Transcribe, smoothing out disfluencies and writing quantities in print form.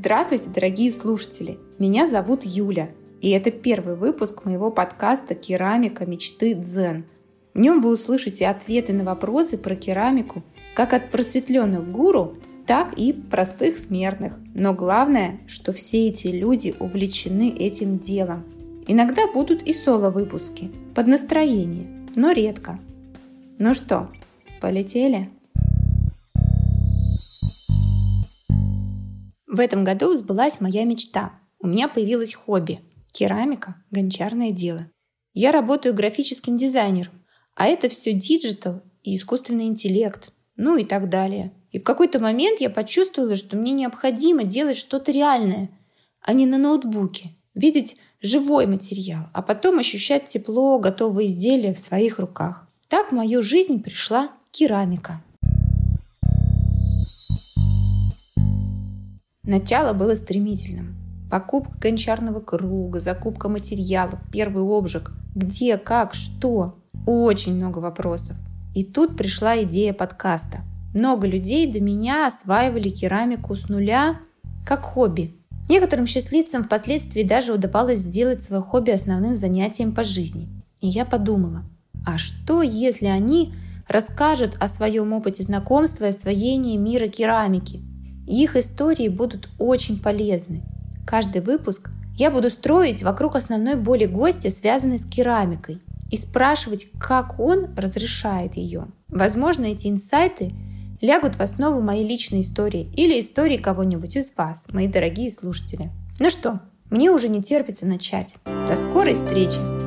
Здравствуйте, дорогие слушатели! Меня зовут Юля, и это первый выпуск моего подкаста «Керамика мечты Дзен». В нем вы услышите ответы на вопросы про керамику как от просветленных гуру, так и простых смертных. Но главное, что все эти люди увлечены этим делом. Иногда будут и соло-выпуски, под настроение, но редко. Ну что, полетели? В этом году сбылась моя мечта. У меня появилось хобби – керамика, гончарное дело. Я работаю графическим дизайнером, а это все диджитал и искусственный интеллект, ну и так далее. И в какой-то момент я почувствовала, что мне необходимо делать что-то реальное, а не на ноутбуке, видеть живой материал, а потом ощущать тепло готового изделия в своих руках. Так в мою жизнь пришла керамика. Начало было стремительным. Покупка гончарного круга, закупка материалов, первый обжиг. Где, как, что? Очень много вопросов. И тут пришла идея подкаста. Много людей до меня осваивали керамику с нуля как хобби. Некоторым счастливцам впоследствии даже удавалось сделать свое хобби основным занятием по жизни. И я подумала, а что если они расскажут о своем опыте знакомства и освоении мира керамики? Их истории будут очень полезны. Каждый выпуск я буду строить вокруг основной боли гостя, связанной с керамикой, и спрашивать, как он разрешает ее. Возможно, эти инсайты лягут в основу моей личной истории или истории кого-нибудь из вас, мои дорогие слушатели. Ну что, мне уже не терпится начать. До скорой встречи!